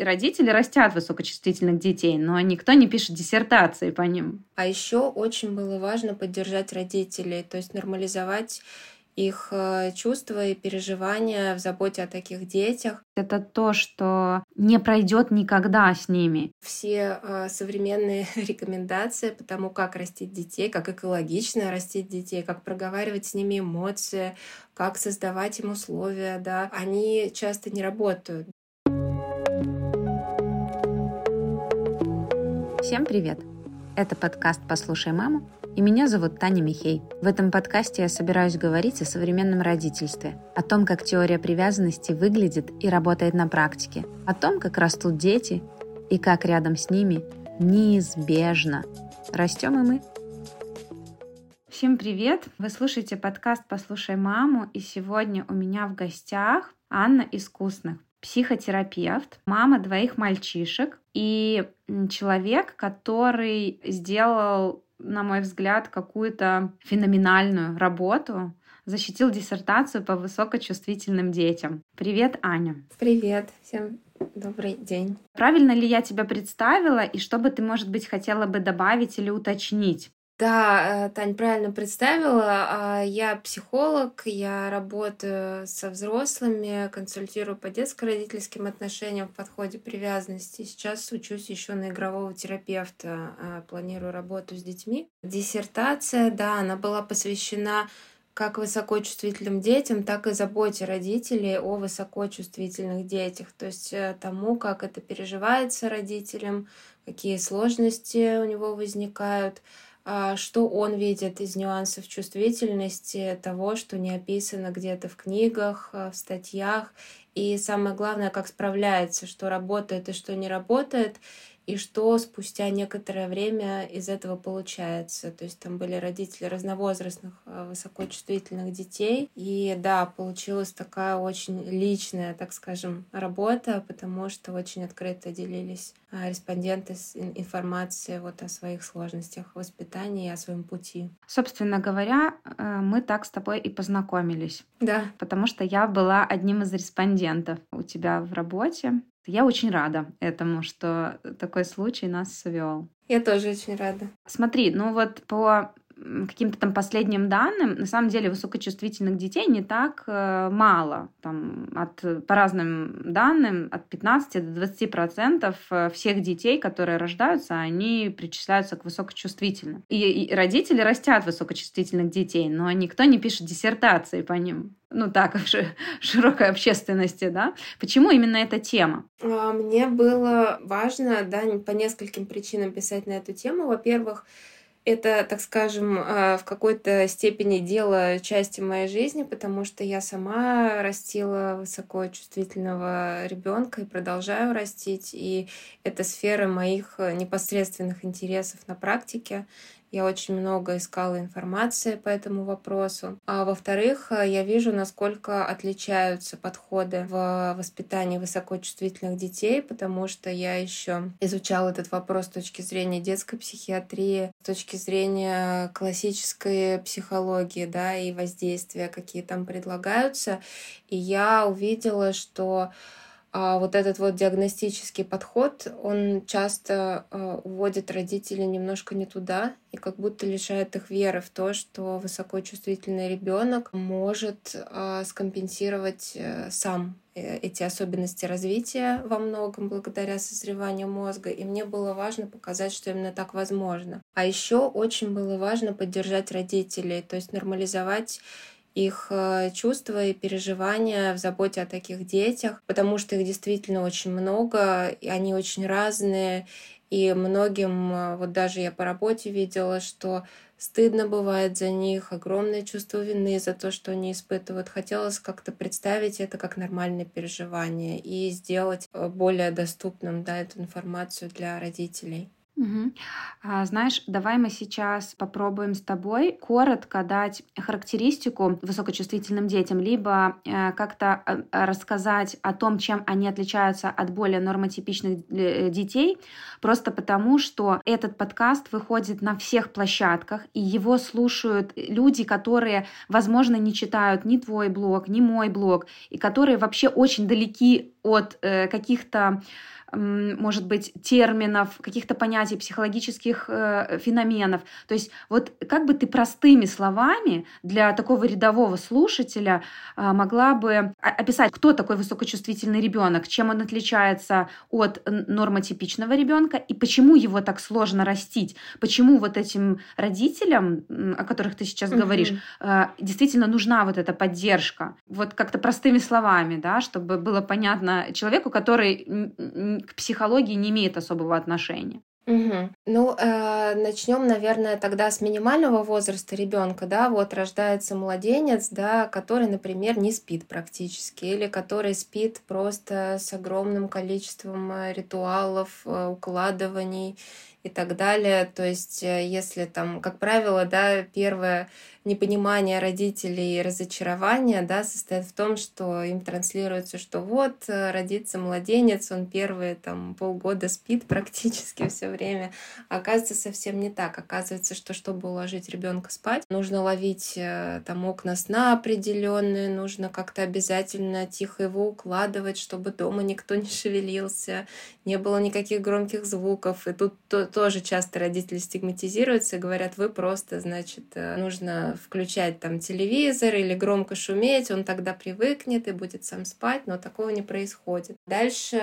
Родители растят высокочувствительных детей, но никто не пишет диссертации по ним. А еще очень было важно поддержать родителей, то есть нормализовать их чувства и переживания в заботе о таких детях. Это то, что не пройдет никогда с ними. Все современные рекомендации по тому, как растить детей, как экологично растить детей, как проговаривать с ними эмоции, как создавать им условия, да, они часто не работают. Всем привет! Это подкаст «Послушай маму», и меня зовут Таня Михей. В этом подкасте я собираюсь говорить о современном родительстве, о том, как теория привязанности выглядит и работает на практике, о том, как растут дети и как рядом с ними неизбежно растем и мы. Всем привет! Вы слушаете подкаст «Послушай маму», и сегодня у меня в гостях Анна Искусных, психотерапевт, мама двоих мальчишек и человек, который сделал, на мой взгляд, какую-то феноменальную работу, защитил диссертацию по высокочувствительным детям. Привет, Аня. Привет, всем добрый день. Правильно ли я тебя представила, и что бы ты, может быть, хотела бы добавить или уточнить? Да, Тань, правильно представила. Я психолог, я работаю со взрослыми, консультирую по детско-родительским отношениям в подходе привязанности. Сейчас учусь еще на игрового терапевта, планирую работу с детьми. Диссертация, да, она была посвящена как высокочувствительным детям, так и заботе родителей о высокочувствительных детях. То есть тому, как это переживается родителям, какие сложности у него возникают, что он видит из нюансов чувствительности, того, что не описано где-то в книгах, в статьях. И самое главное, как справляется, что работает и что не работает, и что спустя некоторое время из этого получается. То есть там были родители разновозрастных высокочувствительных детей. И да, получилась такая очень личная, так скажем, работа, потому что очень открыто делились респонденты с информацией вот о своих сложностях воспитания и о своем пути. Собственно говоря, мы так с тобой и познакомились. Да. Потому что я была одним из респондентов у тебя в работе. Я очень рада этому, что такой случай нас свел. Я тоже очень рада. Смотри, ну вот по каким-то там последним данным, на самом деле высокочувствительных детей не так мало. Там по разным данным, от 15 до 20% всех детей, которые рождаются, они причисляются к высокочувствительным. И родители растят высокочувствительных детей, но никто не пишет диссертации по ним. Ну так, в широкой общественности, да? Почему именно эта тема? Мне было важно, да, по нескольким причинам писать на эту тему. Во-первых, это, так скажем, в какой-то степени дело части моей жизни, потому что я сама растила высокочувствительного ребенка и продолжаю растить. И это сфера моих непосредственных интересов на практике. Я очень много искала информации по этому вопросу. А во-вторых, я вижу, насколько отличаются подходы в воспитании высокочувствительных детей, потому что я еще изучала этот вопрос с точки зрения детской психиатрии, с точки зрения классической психологии, да, и воздействия, какие там предлагаются. И я увидела, что вот этот вот диагностический подход, он часто уводит родителей немножко не туда и как будто лишает их веры в то, что высокочувствительный ребенок может скомпенсировать сам эти особенности развития во многом благодаря созреванию мозга. И мне было важно показать, что именно так возможно. А еще очень было важно поддержать родителей, то есть нормализовать их чувства и переживания в заботе о таких детях, потому что их действительно очень много, и они очень разные, и многим, вот даже я по работе видела, что стыдно бывает за них, огромное чувство вины за то, что они испытывают. Хотелось как-то представить это как нормальное переживание и сделать более доступным, да, эту информацию для родителей. Угу. Знаешь, давай мы сейчас попробуем с тобой коротко дать характеристику высокочувствительным детям, либо как-то рассказать о том, чем они отличаются от более нормотипичных детей, просто потому, что этот подкаст выходит на всех площадках, и его слушают люди, которые, возможно, не читают ни твой блог, ни мой блог, и которые вообще очень далеки от каких-то, может быть, терминов, каких-то понятий, психологических феноменов. То есть вот как бы ты простыми словами для такого рядового слушателя могла бы описать, кто такой высокочувствительный ребенок, чем он отличается от нормотипичного ребенка и почему его так сложно растить, почему вот этим родителям, о которых ты сейчас говоришь, действительно нужна вот эта поддержка. Вот как-то простыми словами, да, чтобы было понятно человеку, который к психологии не имеет особого отношения. Угу. Начнем, наверное, тогда с минимального возраста ребенка, да, вот рождается младенец, да, который, например, не спит практически, или который спит просто с огромным количеством ритуалов, укладываний и так далее. То есть, если там, как правило, да, первое непонимание родителей и разочарование, да, состоит в том, что им транслируется, что вот родится младенец, он первые там полгода спит практически все время. Оказывается, совсем не так. Оказывается, что чтобы уложить ребенка спать, нужно ловить там окна сна определенные, нужно как-то обязательно тихо его укладывать, чтобы дома никто не шевелился, не было никаких громких звуков. И тут тоже часто родители стигматизируются и говорят, вы просто, значит, нужно включать там телевизор или громко шуметь, он тогда привыкнет и будет сам спать, но такого не происходит. Дальше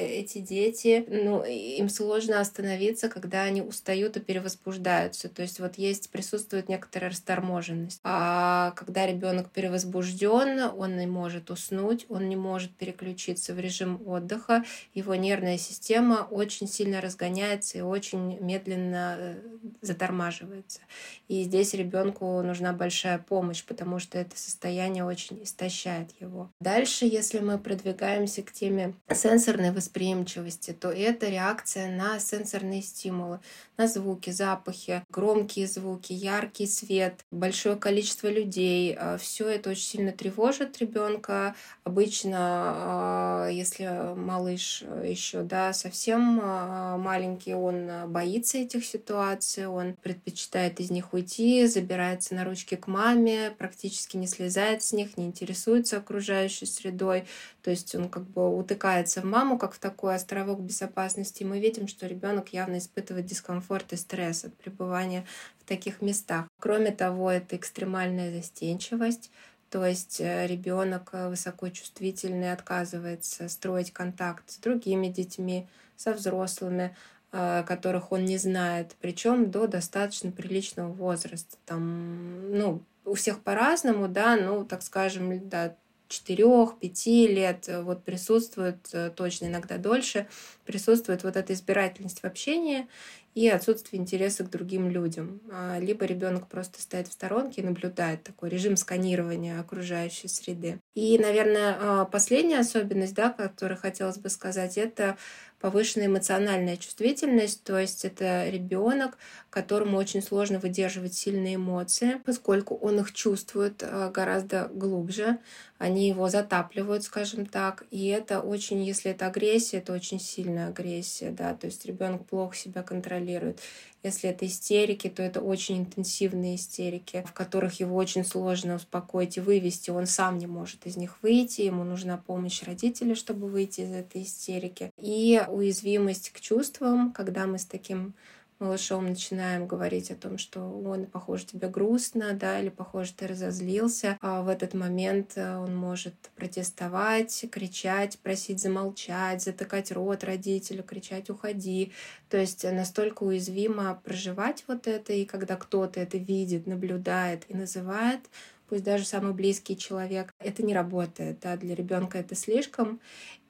эти дети, им сложно остановиться, когда они устают и перевозбуждаются. То есть вот присутствует некоторая расторможенность. А когда ребенок перевозбужден, он не может уснуть, он не может переключиться в режим отдыха, его нервная система очень сильно разгоняется и очень медленно затормаживается. И здесь ребенку нужна большая помощь, потому что это состояние очень истощает его. Дальше, если мы продвигаемся к теме сенсорной восприимчивости, то это реакция на сенсорные стимулы, на звуки, запахи, громкие звуки, яркий свет, большое количество людей. Все это очень сильно тревожит ребенка. Обычно, если малыш еще, да, совсем маленький, он боится этих ситуаций, он предпочитает из них уйти, забирается на ручки к маме, практически не слезает с них, не интересуется окружающей средой. То есть он как бы утыкается в маму, как в такой островок безопасности. И мы видим, что ребенок явно испытывает дискомфорт и стресс от пребывания в таких местах. Кроме того, это экстремальная застенчивость. То есть ребенок высокочувствительный отказывается строить контакт с другими детьми, со взрослыми, которых он не знает, причем до достаточно приличного возраста. Там, у всех по-разному, да, так скажем, до 4-5 лет вот присутствует, точно иногда дольше, присутствует вот эта избирательность в общении и отсутствие интереса к другим людям. Либо ребенок просто стоит в сторонке и наблюдает, такой режим сканирования окружающей среды. И, наверное, последняя особенность, да, которую хотелось бы сказать, это повышенная эмоциональная чувствительность, то есть это ребенок, которому очень сложно выдерживать сильные эмоции, поскольку он их чувствует гораздо глубже, они его затапливают, скажем так, и это очень, если это агрессия, это очень сильная агрессия, да, то есть ребенок плохо себя контролирует. Если это истерики, то это очень интенсивные истерики, в которых его очень сложно успокоить и вывести. Он сам не может из них выйти, ему нужна помощь родителей, чтобы выйти из этой истерики. И уязвимость к чувствам, когда мы с таким малышом начинаем говорить о том, что он, похоже, тебе грустно, да, или, похоже, ты разозлился. А в этот момент он может протестовать, кричать, просить замолчать, затыкать рот родителю, кричать «уходи». То есть настолько уязвимо проживать вот это, и когда кто-то это видит, наблюдает и называет, пусть даже самый близкий человек, это не работает, да, для ребенка это слишком.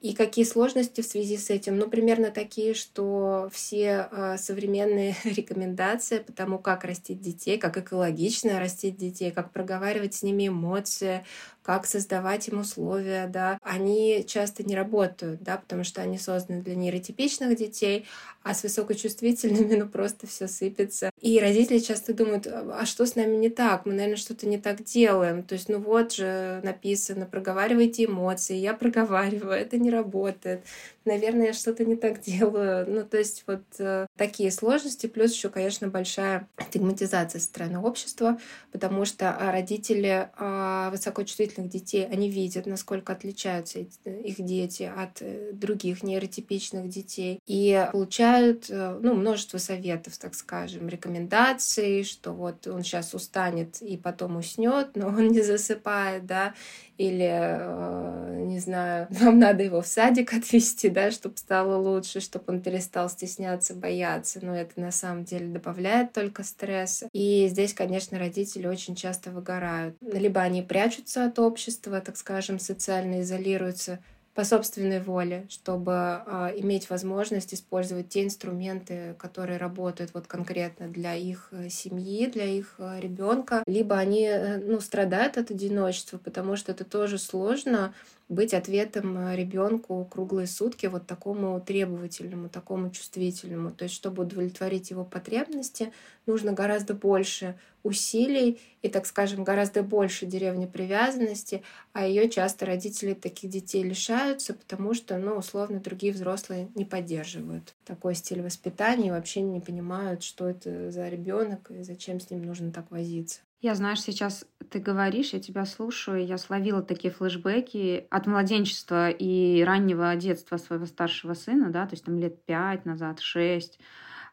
И какие сложности в связи с этим? Примерно такие, что все современные рекомендации по тому, как растить детей, как экологично растить детей, как проговаривать с ними эмоции, как создавать им условия, да, они часто не работают, да, потому что они созданы для нейротипичных детей, а с высокочувствительными, просто все сыпется. И родители часто думают, а что с нами не так? Мы, наверное, что-то не так делаем. То есть, вот же написано, проговаривайте эмоции, я проговариваю, это не работает. наверное, я что-то не так делаю. Ну, то есть вот такие сложности, плюс еще, конечно, большая стигматизация со стороны общества, потому что родители высокочувствительных детей, они видят, насколько отличаются их дети от других нейротипичных детей, и получают, ну, множество советов, так скажем, рекомендаций, что вот он сейчас устанет и потом уснет, но он не засыпает, да, или, не знаю, вам надо его в садик отвезти, да, чтобы стало лучше, чтобы он перестал стесняться, бояться. Но это на самом деле добавляет только стресса. И здесь, конечно, родители очень часто выгорают. Либо они прячутся от общества, так скажем, социально изолируются по собственной воле, чтобы иметь возможность использовать те инструменты, которые работают вот конкретно для их семьи, для их ребенка. Либо они страдают от одиночества, потому что это тоже сложно быть ответом ребенку круглые сутки вот такому требовательному, такому чувствительному. То есть, чтобы удовлетворить его потребности, нужно гораздо больше усилий и, так скажем, гораздо больше деревни привязанности, а ее часто родители таких детей лишаются, потому что, условно, другие взрослые не поддерживают такой стиль воспитания и вообще не понимают, что это за ребенок и зачем с ним нужно так возиться. Я, знаешь, сейчас ты говоришь, я тебя слушаю, я словила такие флешбеки от младенчества и раннего детства своего старшего сына, да, то есть там лет 5 назад, 6.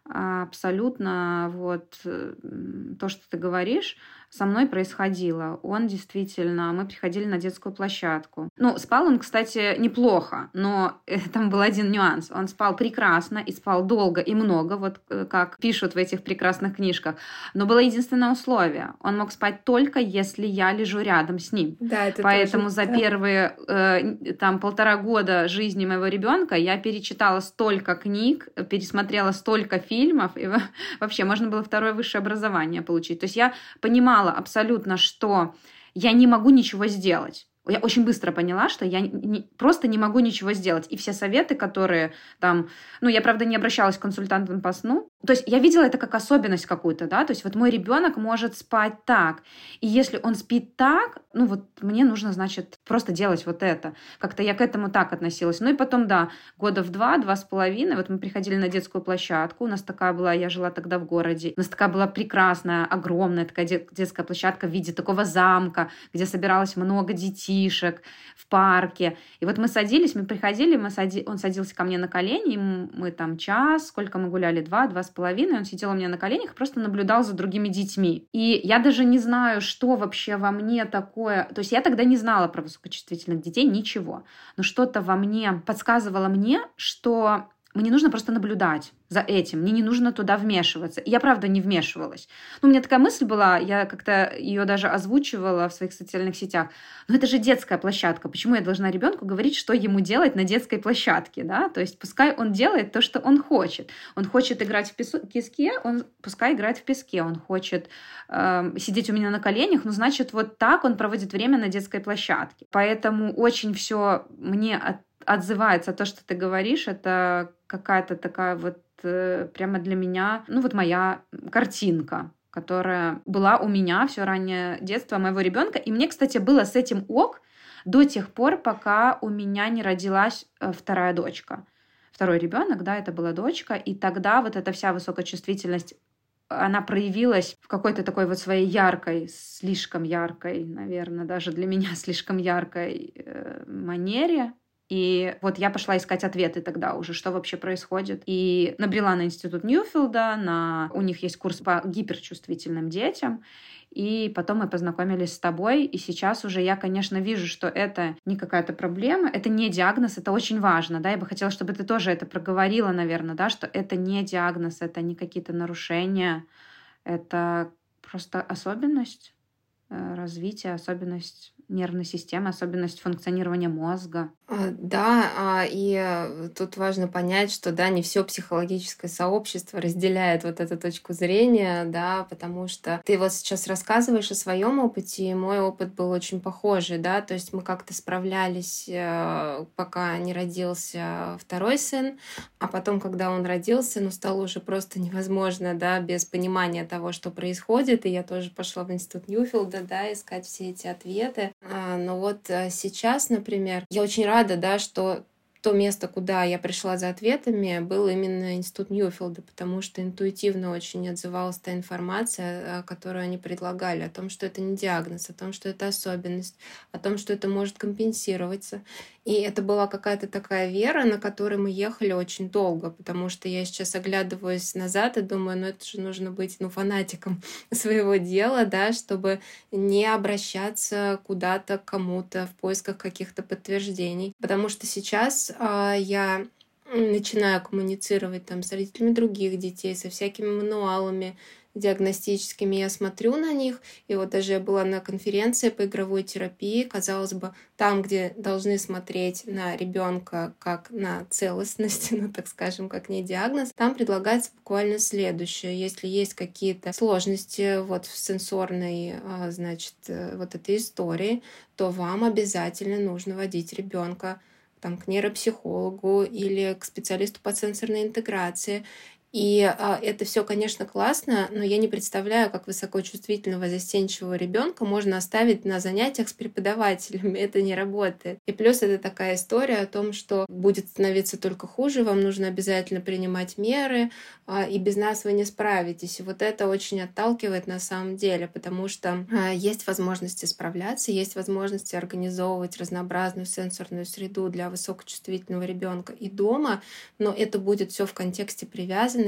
Абсолютно вот то, что ты говоришь, со мной происходило. Он действительно... Мы приходили на детскую площадку. Спал он, кстати, неплохо, но там был один нюанс. Он спал прекрасно и спал долго и много, вот как пишут в этих прекрасных книжках. Но было единственное условие. Он мог спать только, если я лежу рядом с ним. Да, это поэтому тоже, за первые полтора года жизни моего ребенка я перечитала столько книг, пересмотрела столько фильмов, и вообще можно было второе высшее образование получить. То есть я понимала абсолютно, что я не могу ничего сделать. Я очень быстро поняла, что я просто не могу ничего сделать. И все советы, которые там... я, правда, не обращалась к консультантам по сну. То есть я видела это как особенность какую-то, да? То есть вот мой ребенок может спать так. И если он спит так, мне нужно, значит, просто делать вот это. Как-то я к этому так относилась. И потом, да, года в 2-2.5, вот мы приходили на детскую площадку. У нас такая была, я жила тогда в городе. У нас такая была прекрасная, огромная такая детская площадка в виде такого замка, где собиралось много детей. В парке. И вот мы садились, мы приходили, он садился ко мне на колени, мы там час, сколько мы гуляли, 2-2.5, он сидел у меня на коленях и просто наблюдал за другими детьми. И я даже не знаю, что вообще во мне такое... То есть я тогда не знала про высокочувствительных детей ничего. Но что-то во мне подсказывало мне, что мне нужно просто наблюдать за этим, мне не нужно туда вмешиваться. И я, правда, не вмешивалась. У меня такая мысль была, я как-то ее даже озвучивала в своих социальных сетях. Но это же детская площадка. Почему я должна ребенку говорить, что ему делать на детской площадке? Да? То есть пускай он делает то, что он хочет. Он хочет играть в песке, пускай играет в песке. Он хочет сидеть у меня на коленях, значит, вот так он проводит время на детской площадке. Поэтому очень все мне отзывается то, что ты говоришь, это какая-то такая вот прямо для меня, моя картинка, которая была у меня все раннее детство моего ребенка. И мне, кстати, было с этим ок до тех пор, пока у меня не родилась вторая дочка. Второй ребенок, да, это была дочка. И тогда вот эта вся высокочувствительность, она проявилась в какой-то такой вот своей яркой, слишком яркой, наверное, даже для меня слишком яркой манере. И вот я пошла искать ответы тогда уже, что вообще происходит. И набрела на Институт Ньюфелда, у них есть курс по гиперчувствительным детям. И потом мы познакомились с тобой. И сейчас уже я, конечно, вижу, что это не какая-то проблема, это не диагноз, это очень важно. Да? Я бы хотела, чтобы ты тоже это проговорила, наверное, да, что это не диагноз, это не какие-то нарушения, это просто особенность развития, особенность нервной системы, особенность функционирования мозга. Да, и тут важно понять, что да, не все психологическое сообщество разделяет вот эту точку зрения, да, потому что ты вот сейчас рассказываешь о своем опыте, и мой опыт был очень похожий, да, то есть мы как-то справлялись, пока не родился второй сын, а потом, когда он родился, стало уже просто невозможно, да, без понимания того, что происходит, и я тоже пошла в Институт Ньюфелда, да, искать все эти ответы. Но вот сейчас, например, я очень рада, да, что то место, куда я пришла за ответами, был именно Институт Ньюфелда, потому что интуитивно очень отзывалась та информация, которую они предлагали, о том, что это не диагноз, о том, что это особенность, о том, что это может компенсироваться. И это была какая-то такая вера, на которой мы ехали очень долго, потому что я сейчас оглядываюсь назад и думаю, это же нужно быть фанатиком своего дела, чтобы не обращаться куда-то к кому-то в поисках каких-то подтверждений. Потому что сейчас я начинаю коммуницировать с родителями других детей, со всякими мануалами диагностическими, я смотрю на них, и даже я была на конференции по игровой терапии, казалось бы, там, где должны смотреть на ребенка как на целостность, как не диагноз, там предлагается буквально следующее: если есть какие-то сложности в сенсорной, этой истории, то вам обязательно нужно водить ребенка к нейропсихологу или к специалисту по сенсорной интеграции. И это все, конечно, классно, но я не представляю, как высокочувствительного застенчивого ребенка можно оставить на занятиях с преподавателем. Это не работает. И плюс это такая история о том, что будет становиться только хуже, вам нужно обязательно принимать меры, и без нас вы не справитесь. И это очень отталкивает на самом деле, потому что есть возможности справляться, есть возможности организовывать разнообразную сенсорную среду для высокочувствительного ребенка и дома, но это будет все в контексте привязанности.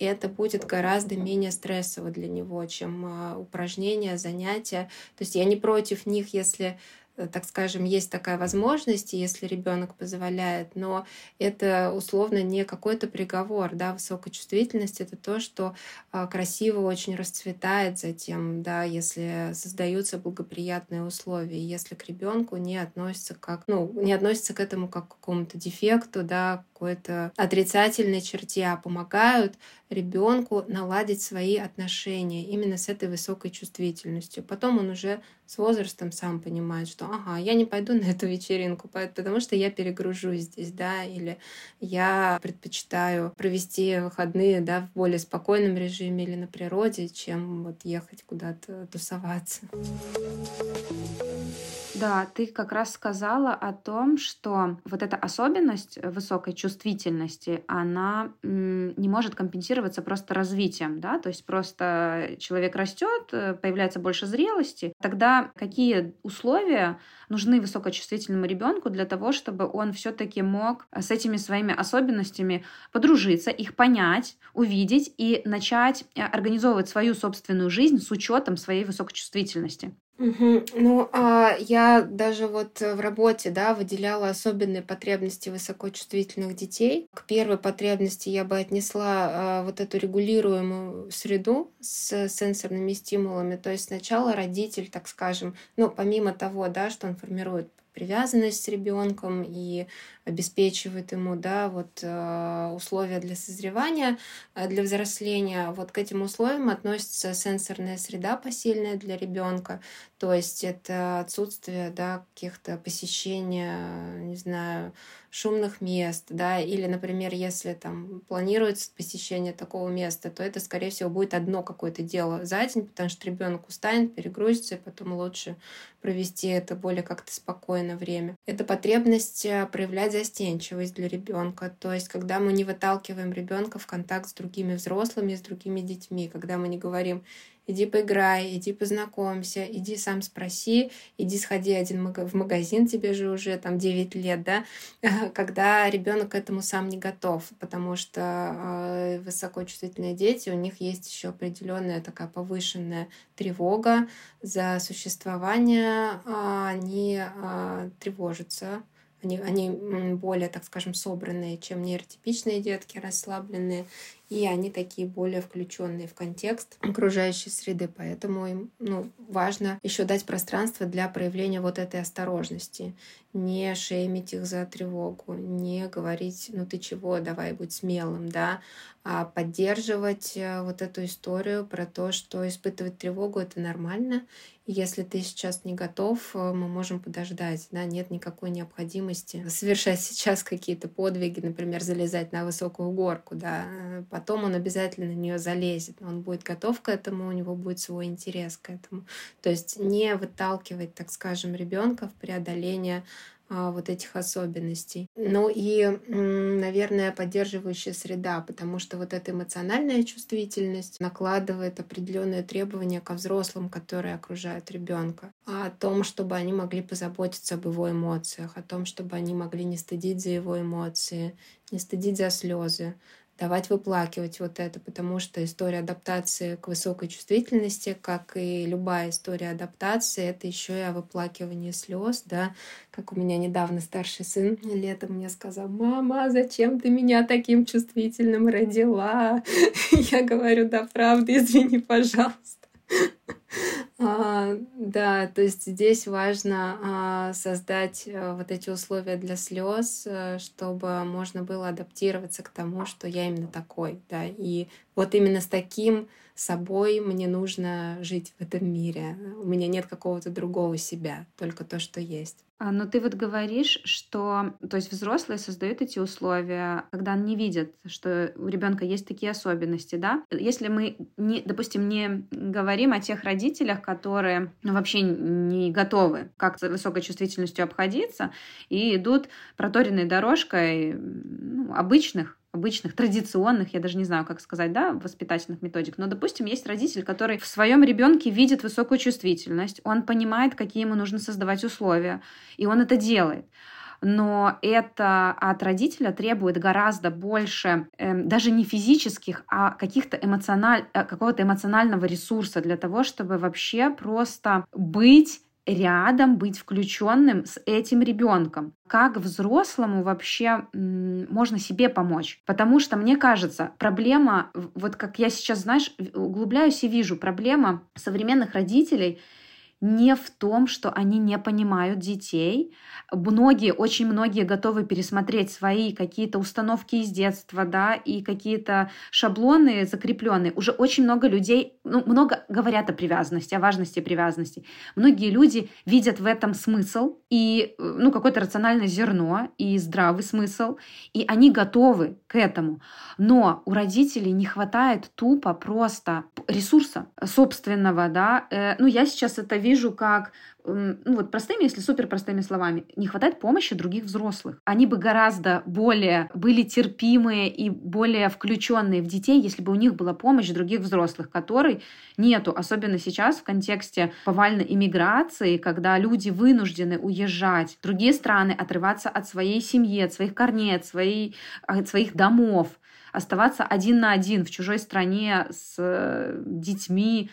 И это будет гораздо менее стрессово для него, чем упражнения, занятия. То есть я не против них, если, есть такая возможность, если ребенок позволяет, но это условно не какой-то приговор. Высокочувствительность — это то, что красиво очень расцветает затем, если создаются благоприятные условия, если к ребенку не относятся как, не относятся к этому как к какому-то дефекту, какой-то отрицательной черте, а помогают ребенку наладить свои отношения именно с этой высокой чувствительностью. Потом он уже с возрастом сам понимает, что я не пойду на эту вечеринку, потому что я перегружусь здесь, или я предпочитаю провести выходные, в более спокойном режиме или на природе, чем ехать куда-то тусоваться. Да, ты как раз сказала о том, что эта особенность высокой чувствительности, она не может компенсироваться просто развитием, то есть просто человек растет, появляется больше зрелости. Тогда какие условия нужны высокочувствительному ребенку для того, чтобы он все-таки мог с этими своими особенностями подружиться, их понять, увидеть и начать организовывать свою собственную жизнь с учетом своей высокочувствительности? Я даже в работе, выделяла особенные потребности высокочувствительных детей. К первой потребности я бы отнесла эту регулируемую среду с сенсорными стимулами. То есть сначала родитель, помимо того, что он формирует привязанность с ребенком и обеспечивает ему условия для созревания, для взросления. К этим условиям относится сенсорная среда посильная для ребенка, то есть это отсутствие каких-то посещения, шумных мест, или, например, если планируется посещение такого места, то это, скорее всего, будет одно какое-то дело за день, потому что ребенок устанет, перегрузится, и потом лучше провести это более как-то спокойно время. Это потребность проявлять застенчивость для ребенка, то есть когда мы не выталкиваем ребенка в контакт с другими взрослыми, с другими детьми, когда мы не говорим: иди поиграй, иди познакомься, иди сам спроси, иди сходи один в магазин, тебе же уже 9 лет, когда ребенок к этому сам не готов, потому что высокочувствительные дети, у них есть еще определенная такая повышенная тревога за существование, они тревожатся. Они более, собранные, чем нейротипичные детки, расслабленные, и они такие более включенные в контекст окружающей среды, поэтому им важно еще дать пространство для проявления этой осторожности, не шеймить их за тревогу, не говорить: ты чего, давай будь смелым, а поддерживать эту историю про то, что испытывать тревогу — это нормально. Если ты сейчас не готов, мы можем подождать. Нет никакой необходимости совершать сейчас какие-то подвиги, например, залезать на высокую горку. Потом он обязательно на нее залезет. Он будет готов к этому, у него будет свой интерес к этому. То есть не выталкивать, ребенка в преодоление вот этих особенностей. Ну и, наверное, поддерживающая среда, потому что вот эта эмоциональная чувствительность накладывает определенные требования ко взрослым, которые окружают ребенка, о том, чтобы они могли позаботиться об его эмоциях, о том, чтобы они могли не стыдить за его эмоции, не стыдить за слезы, давать выплакивать вот это, потому что история адаптации к высокой чувствительности, как и любая история адаптации, это еще и о выплакивании слез, да, как у меня недавно старший сын летом мне сказал: «Мама, зачем ты меня таким чувствительным родила?» Я говорю: «Да, правда, извини, пожалуйста». Да, то есть здесь важно создать вот эти условия для слез, чтобы можно было адаптироваться к тому, что я именно такой, да, и вот именно с таким собой мне нужно жить в этом мире. У меня нет какого-то другого себя, только то, что есть. Но ты вот говоришь, что, то есть, взрослые создают эти условия, когда они видят, что у ребенка есть такие особенности, да? Если мы, допустим, не говорим о тех родителях, которые вообще не готовы как-то высокой чувствительностью обходиться и идут проторенной дорожкой обычных, традиционных, я даже не знаю, как сказать, да, воспитательных методик. Но, допустим, есть родитель, который в своем ребенке видит высокую чувствительность, он понимает, какие ему нужно создавать условия, и он это делает. Но это от родителя требует гораздо больше, даже не физических, а какого-то эмоционального ресурса для того, чтобы вообще просто быть рядом, быть включенным с этим ребенком. Как взрослому вообще можно себе помочь? Потому что, мне кажется, проблема, вот как я сейчас, знаешь, углубляюсь и вижу, проблема современных родителей не в том, что они не понимают детей. Очень многие готовы пересмотреть свои какие-то установки из детства, да, и какие-то шаблоны закрепленные. Уже очень много людей, много говорят о привязанности, о важности привязанности. Многие люди видят в этом смысл и, какое-то рациональное зерно и здравый смысл, и они готовы к этому. Но у родителей не хватает тупо просто ресурса собственного, да. Я сейчас это вижу, как суперпростыми словами, не хватает помощи других взрослых. Они бы гораздо более были терпимые и более включенные в детей, если бы у них была помощь других взрослых, которой нету, особенно сейчас в контексте повальной иммиграции, когда люди вынуждены уезжать в другие страны, отрываться от своей семьи, от своих корней, от своих домов, оставаться один на один в чужой стране с детьми,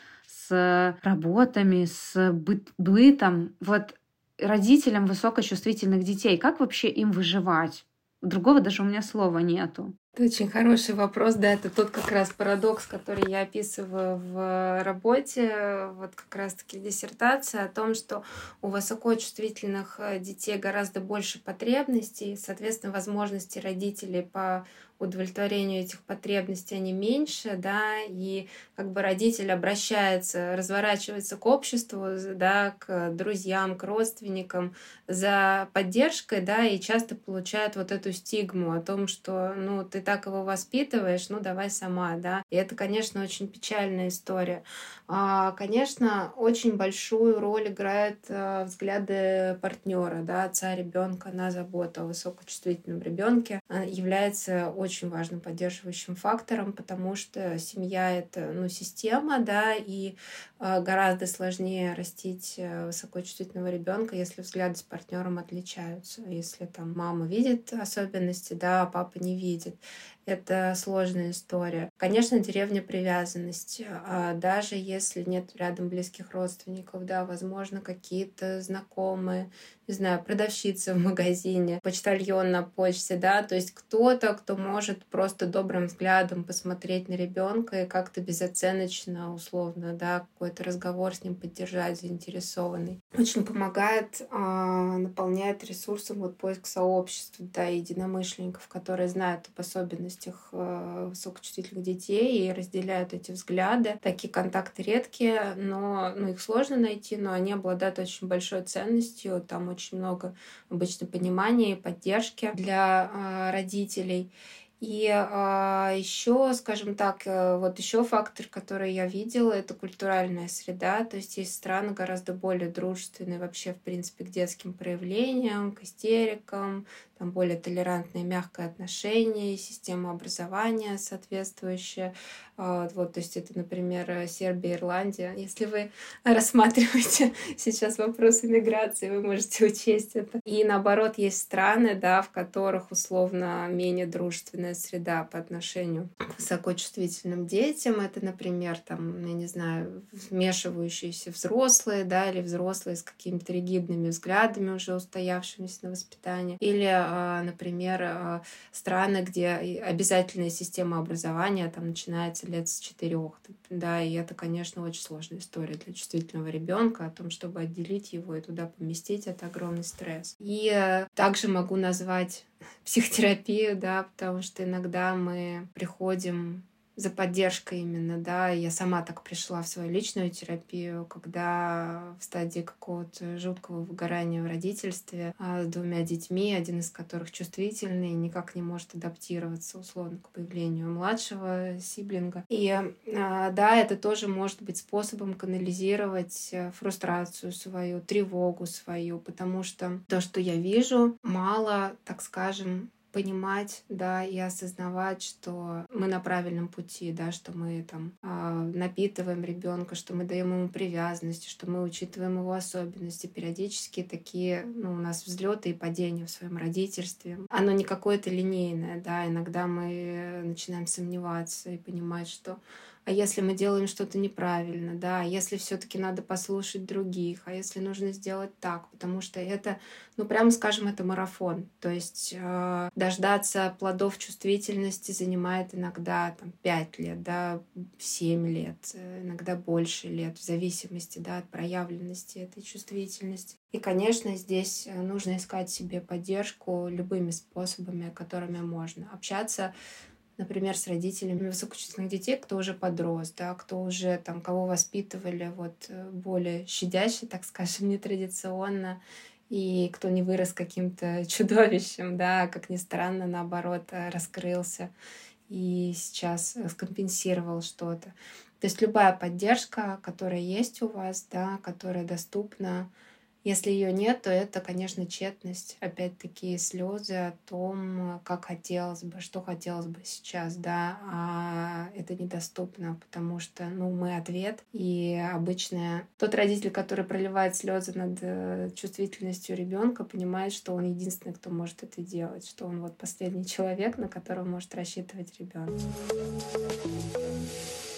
с работами, с бытом. Вот родителям высокочувствительных детей, как вообще им выживать? Другого даже у меня слова нету. Это очень хороший вопрос, да, это тот как раз парадокс, который я описываю в работе, вот как раз-таки диссертация, о том, что у высокочувствительных детей гораздо больше потребностей, соответственно, возможности родителей по удовлетворению этих потребностей они меньше, да, и как бы родитель обращается, разворачивается к обществу, да, к друзьям, к родственникам за поддержкой, да, и часто получает вот эту стигму о том, что, ты так его воспитываешь, давай сама, да, и это, конечно, очень печальная история. Конечно, очень большую роль играют взгляды партнера, да, отца ребенка на заботу о высокочувствительном ребенке, является очень важным поддерживающим фактором, потому что семья — это, система, да, и гораздо сложнее растить высокочувствительного ребенка, если взгляды с партнером отличаются, если там мама видит особенности, да, а папа не видит. Это сложная история. Конечно, деревня привязанности. Даже если нет рядом близких родственников, да, возможно, какие-то знакомые, не знаю, продавщица в магазине, почтальон на почте, да, то есть кто-то, кто может просто добрым взглядом посмотреть на ребенка и как-то безоценочно, условно, да, какой-то разговор с ним поддержать, заинтересованный. Очень помогает, наполняет ресурсом поиск сообщества, да, единомышленников, которые знают об особенностях высокочувствительных детей и разделяют эти взгляды. Такие контакты редкие, но их сложно найти, но они обладают очень большой ценностью. Там очень много обычно понимания и поддержки для родителей. И еще, скажем так, вот еще фактор, который я видела, это культуральная среда. То есть есть страны гораздо более дружественные вообще, в принципе, к детским проявлениям, к истерикам, там более толерантное, мягкое отношение, система образования соответствующая. Вот, то есть это, например, Сербия, Ирландия. Если вы рассматриваете сейчас вопрос иммиграции, вы можете учесть это. И наоборот, есть страны, да, в которых условно менее дружественная среда по отношению к высокочувствительным детям. Это, например, там, я не знаю, вмешивающиеся взрослые, да, или взрослые с какими-то ригидными взглядами, уже устоявшимися на воспитание. Или, например, страны, где обязательная система образования там начинается лет с 4, да, и это, конечно, очень сложная история для чувствительного ребенка о том, чтобы отделить его и туда поместить, это огромный стресс. И также могу назвать психотерапию, да, потому что иногда мы приходим за поддержкой именно, да, я сама так пришла в свою личную терапию, когда в стадии какого-то жуткого выгорания в родительстве с 2 детьми, один из которых чувствительный, никак не может адаптироваться, условно, к появлению младшего сиблинга. И да, это тоже может быть способом канализировать фрустрацию свою, тревогу свою, потому что то, что я вижу, мало, так скажем, понимать, да, и осознавать, что мы на правильном пути, да, что мы там напитываем ребенка, что мы даем ему привязанность, что мы учитываем его особенности. Периодически такие, ну, у нас взлеты и падения в своем родительстве. Оно не какое-то линейное, да, иногда мы начинаем сомневаться и понимать, что а если мы делаем что-то неправильно, да, а если все-таки надо послушать других, а если нужно сделать так, потому что это, ну, прямо скажем, это марафон. То есть дождаться плодов чувствительности занимает иногда там, 5 лет, да, 7 лет, иногда больше лет, в зависимости, да, от проявленности этой чувствительности. И, конечно, здесь нужно искать себе поддержку любыми способами, которыми можно общаться, например, с родителями высокочувствительных детей, кто уже подрос, да, кто уже там, кого воспитывали вот более щадяще, так скажем, нетрадиционно, и кто не вырос каким-то чудовищем, да, как ни странно, наоборот, раскрылся и сейчас скомпенсировал что-то. То есть любая поддержка, которая есть у вас, да, которая доступна. Если ее нет, то это, конечно, тщетность. Опять-таки слезы о том, как хотелось бы, что хотелось бы сейчас, да, а это недоступно, потому что, ну, мы ответ. И обычно тот родитель, который проливает слезы над чувствительностью ребенка, понимает, что он единственный, кто может это делать, что он вот последний человек, на которого может рассчитывать ребенок.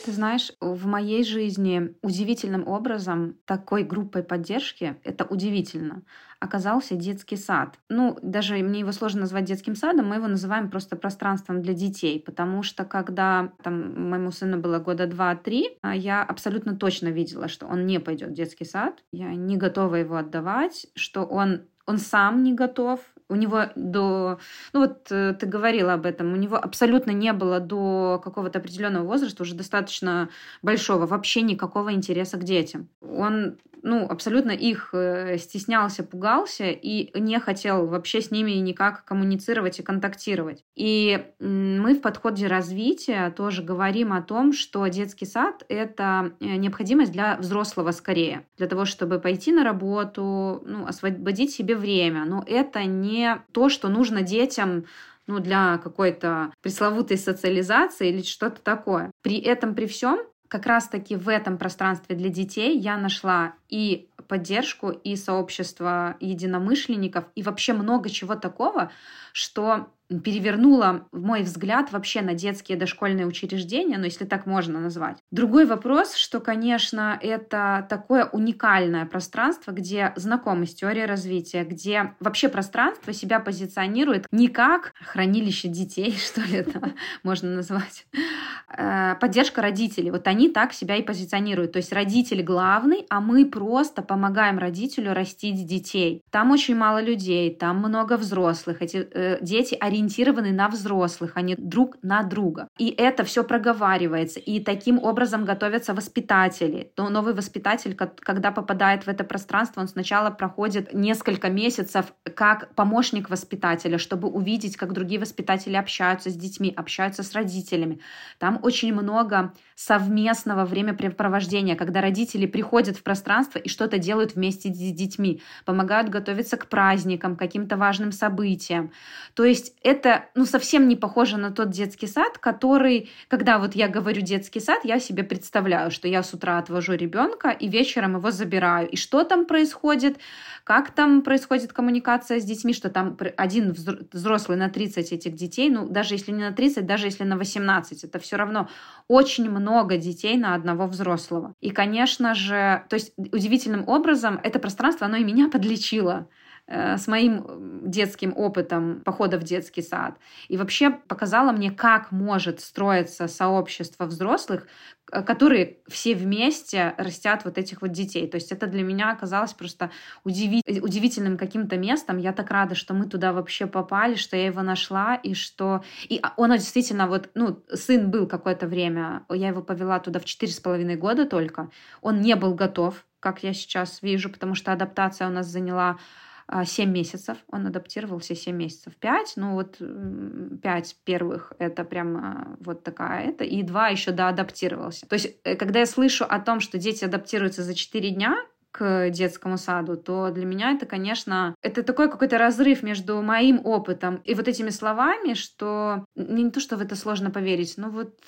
Ты знаешь, в моей жизни удивительным образом такой группой поддержки, это удивительно, оказался детский сад. Ну, даже мне его сложно назвать детским садом, мы его называем просто пространством для детей, потому что когда там, моему сыну было года 2-3, я абсолютно точно видела, что он не пойдет в детский сад, я не готова его отдавать, что он сам не готов. У него до... Ну вот ты говорила об этом. У него абсолютно не было до какого-то определенного возраста, уже достаточно большого, вообще никакого интереса к детям. Он, ну, абсолютно их стеснялся, пугался и не хотел вообще с ними никак коммуницировать и контактировать. И мы в подходе развития тоже говорим о том, что детский сад — это необходимость для взрослого скорее. Для того, чтобы пойти на работу, ну, освободить себе время. Но это не то, что нужно детям, ну, для какой-то пресловутой социализации или что-то такое. При этом, при всем, как раз-таки в этом пространстве для детей я нашла и поддержку, и сообщество единомышленников, и вообще много чего такого, что перевернула мой взгляд вообще на детские дошкольные учреждения, ну, если так можно назвать. Другой вопрос, что, конечно, это такое уникальное пространство, где знакомость, теория развития, где вообще пространство себя позиционирует не как хранилище детей, что ли, это можно назвать, поддержка родителей. Вот они так себя и позиционируют. То есть родитель главный, а мы просто помогаем родителю растить детей. Там очень мало людей, там много взрослых. Эти дети ориентированы на взрослых, а не друг на друга. И это все проговаривается. И таким образом готовятся воспитатели. Но новый воспитатель, когда попадает в это пространство, он сначала проходит несколько месяцев как помощник воспитателя, чтобы увидеть, как другие воспитатели общаются с детьми, общаются с родителями. Там очень много совместного времяпрепровождения, когда родители приходят в пространство и что-то делают вместе с детьми, помогают готовиться к праздникам, к каким-то важным событиям. То есть это совсем не похоже на тот детский сад, который, когда вот я говорю детский сад, я себе представляю, что я с утра отвожу ребенка и вечером его забираю. И что там происходит, как там происходит коммуникация с детьми, что там один взрослый на 30 этих детей, даже если не на 30, даже если на 18, это все равно очень много детей на одного взрослого. И, конечно же, то есть удивительным образом это пространство, оно и меня подлечило с моим детским опытом похода в детский сад. И вообще показало мне, как может строиться сообщество взрослых, которые все вместе растят вот этих вот детей. То есть это для меня оказалось просто удивительным каким-то местом. Я так рада, что мы туда вообще попали, что я его нашла, и что... И он действительно сын был какое-то время, я его повела туда в 4,5 года только. Он не был готов, как я сейчас вижу, потому что адаптация у нас заняла 7 месяцев, он адаптировался 7 месяцев. 5, 5 первых, это прям вот такая это, и 2 еще доадаптировался. То есть, когда я слышу о том, что дети адаптируются за 4 дня к детскому саду, то для меня это, конечно, это такой какой-то разрыв между моим опытом и вот этими словами, что не то, что в это сложно поверить,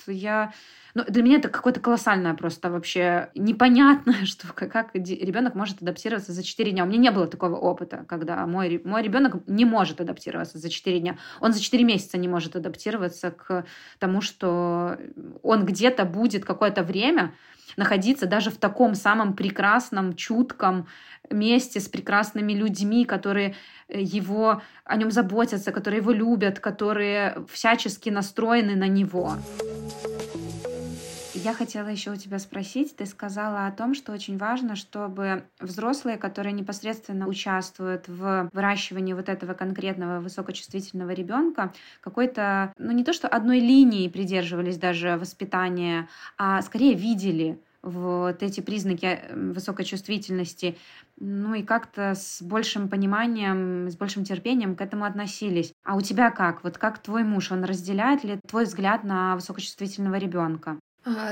для меня это какое-то колоссальное просто вообще непонятное, что как ребенок может адаптироваться за 4 дня. У меня не было такого опыта, когда мой ребенок не может адаптироваться за 4 дня. Он за 4 месяца не может адаптироваться к тому, что он где-то будет какое-то время находиться даже в таком самом прекрасном, чутком месте с прекрасными людьми, которые о нем заботятся, которые его любят, которые всячески настроены на него. Я хотела еще у тебя спросить, ты сказала о том, что очень важно, чтобы взрослые, которые непосредственно участвуют в выращивании вот этого конкретного высокочувствительного ребенка, какой-то, не то что одной линии придерживались даже воспитания, а скорее видели вот эти признаки высокочувствительности, и как-то с большим пониманием, с большим терпением к этому относились. А у тебя как? Вот как твой муж, он разделяет ли твой взгляд на высокочувствительного ребенка?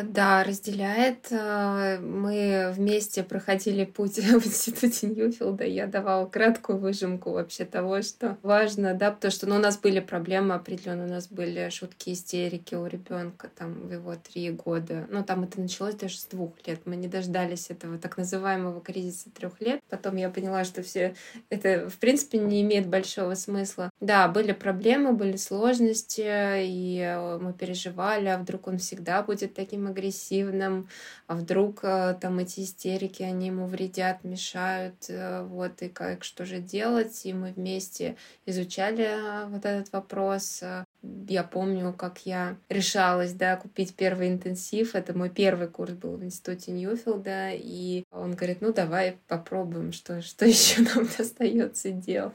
Да, разделяет. Мы вместе проходили путь в Институте Ньюфелда. Я давала краткую выжимку вообще того, что важно, да, потому что у нас были проблемы определенные, у нас были шутки, истерики у ребенка там в его 3 года. Там это началось даже с 2 лет. Мы не дождались этого так называемого кризиса 3 лет. Потом я поняла, что все это, в принципе, не имеет большого смысла. Да, были проблемы, были сложности, и мы переживали, а вдруг он всегда будет таким агрессивным, а вдруг там эти истерики, они ему вредят, мешают, и как, что же делать, и мы вместе изучали вот этот вопрос. Я помню, как я решалась, купить первый интенсив, это мой первый курс был в Институте Ньюфелда, и он говорит, давай попробуем, что еще нам остается делать.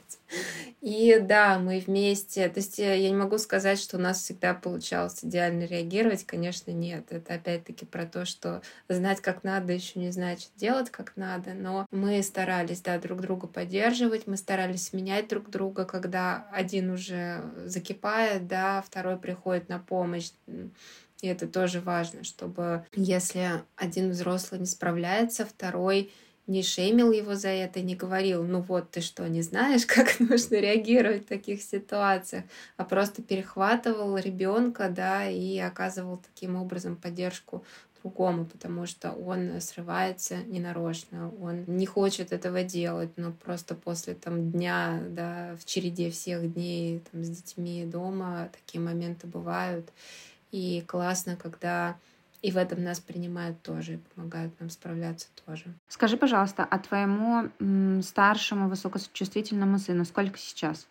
И да, мы вместе, то есть я не могу сказать, что у нас всегда получалось идеально реагировать, конечно, нет, это опять-таки про то, что знать как надо еще не значит делать как надо, но мы старались, друг друга поддерживать, мы старались менять друг друга, когда один уже закипает, второй приходит на помощь. И это тоже важно, чтобы если один взрослый не справляется, второй не шеймил его за это, не говорил, ты что, не знаешь, как нужно реагировать в таких ситуациях, а просто перехватывал ребенка, и оказывал таким образом поддержку другому, потому что он срывается ненарочно, он не хочет этого делать, просто после дня, в череде всех дней с детьми дома такие моменты бывают. И классно, когда и в этом нас принимают тоже, и помогают нам справляться тоже. Скажи, пожалуйста, а твоему старшему высокочувствительному сыну сколько сейчас?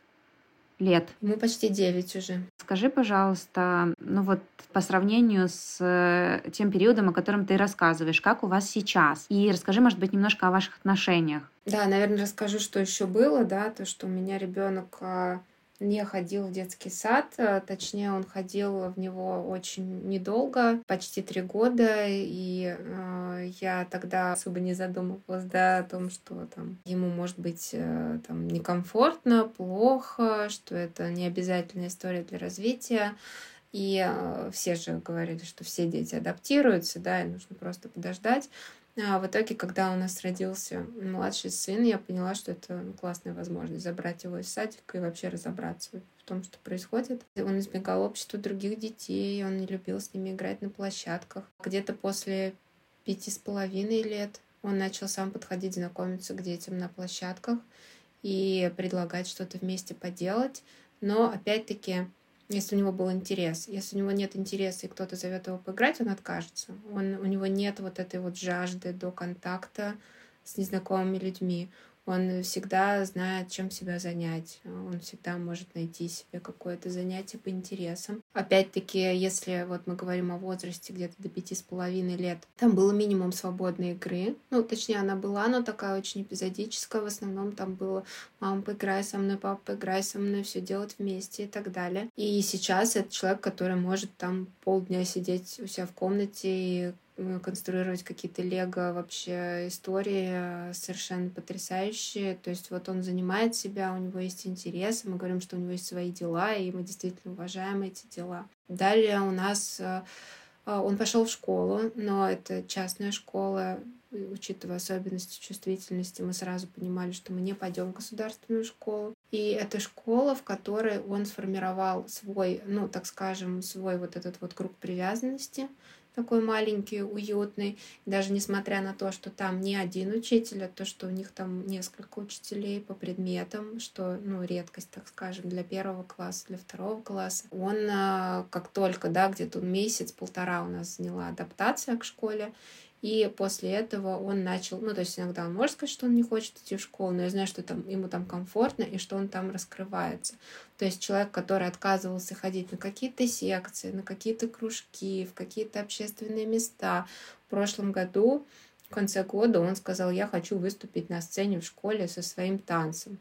лет. Мы почти 9 уже. Скажи, пожалуйста, ну вот по сравнению с тем периодом, о котором ты рассказываешь, как у вас сейчас? И расскажи, может быть, немножко о ваших отношениях. Да, наверное, расскажу, что еще было, да, то, что у меня ребенок не ходил в детский сад, точнее, он ходил в него очень недолго, почти 3 года, и я тогда особо не задумывалась, да, о том, что там ему может быть там некомфортно, плохо, что это не обязательная история для развития. И все же говорили, что все дети адаптируются, да, и нужно просто подождать. А в итоге, когда у нас родился младший сын, я поняла, что это классная возможность забрать его из садика и вообще разобраться в том, что происходит. Он избегал общества других детей, он не любил с ними играть на площадках. Где-то после 5,5 лет он начал сам подходить, знакомиться к детям на площадках и предлагать что-то вместе поделать. Но опять-таки, если у него был интерес. Если у него нет интереса, и кто-то зовет его поиграть, он откажется. У него нет вот этой вот жажды до контакта с незнакомыми людьми. Он всегда знает, чем себя занять. Он всегда может найти себе какое-то занятие по интересам. Опять-таки, если вот мы говорим о возрасте где-то до 5,5 лет, там было минимум свободной игры. Ну, точнее, она была, но такая очень эпизодическая. В основном там было «мама, поиграй со мной», «папа, поиграй со мной», все делать вместе и так далее. И сейчас это человек, который может там полдня сидеть у себя в комнате и конструировать какие-то лего, вообще истории совершенно потрясающие. То есть вот он занимает себя, у него есть интересы, мы говорим, что у него есть свои дела, и мы действительно уважаем эти дела. Далее у нас он пошел в школу, но это частная школа, учитывая особенности чувствительности, мы сразу понимали, что мы не пойдем в государственную школу. И это школа, в которой он сформировал свой, ну, так скажем, свой вот этот вот круг привязанности, такой маленький, уютный. Даже несмотря на то, что там не один учитель, а то, что у них там несколько учителей по предметам, что, ну, редкость, так скажем, для 1 класса, для 2 класса. Он, как только, да, где-то месяц-полтора у нас заняла адаптация к школе, и после этого он начал, ну, то есть иногда он может сказать, что он не хочет идти в школу, но я знаю, что там, ему там комфортно и что он там раскрывается. То есть человек, который отказывался ходить на какие-то секции, на какие-то кружки, в какие-то общественные места. В прошлом году, в конце года, он сказал: я хочу выступить на сцене в школе со своим танцем.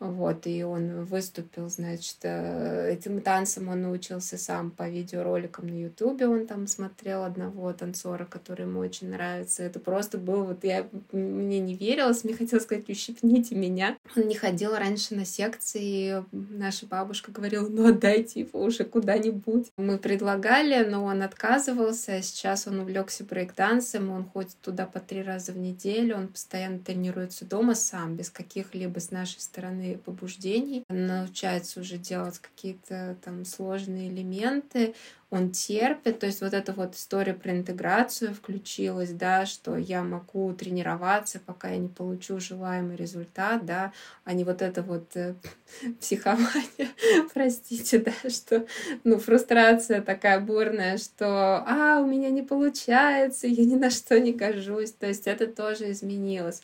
Вот, и он выступил, значит, этим танцем он научился сам по видеороликам на Ютубе, он там смотрел одного танцора, который ему очень нравится. Это просто было, вот мне не верилось, мне хотелось сказать: ущипните меня. Он не ходил раньше на секции, наша бабушка говорила: ну отдайте его уже куда-нибудь. Мы предлагали, но он отказывался, сейчас он увлекся брейк-дансом, он ходит туда по 3 раза в неделю, он постоянно тренируется дома сам, без каких-либо с нашей стороны побуждений, он научается уже делать какие-то там сложные элементы, он терпит, то есть вот эта вот история про интеграцию включилась, да, что я могу тренироваться, пока я не получу желаемый результат, да, а не вот это вот психование, простите, да, что, ну, фрустрация такая бурная, что у меня не получается, я ни на что не гожусь, то есть это тоже изменилось.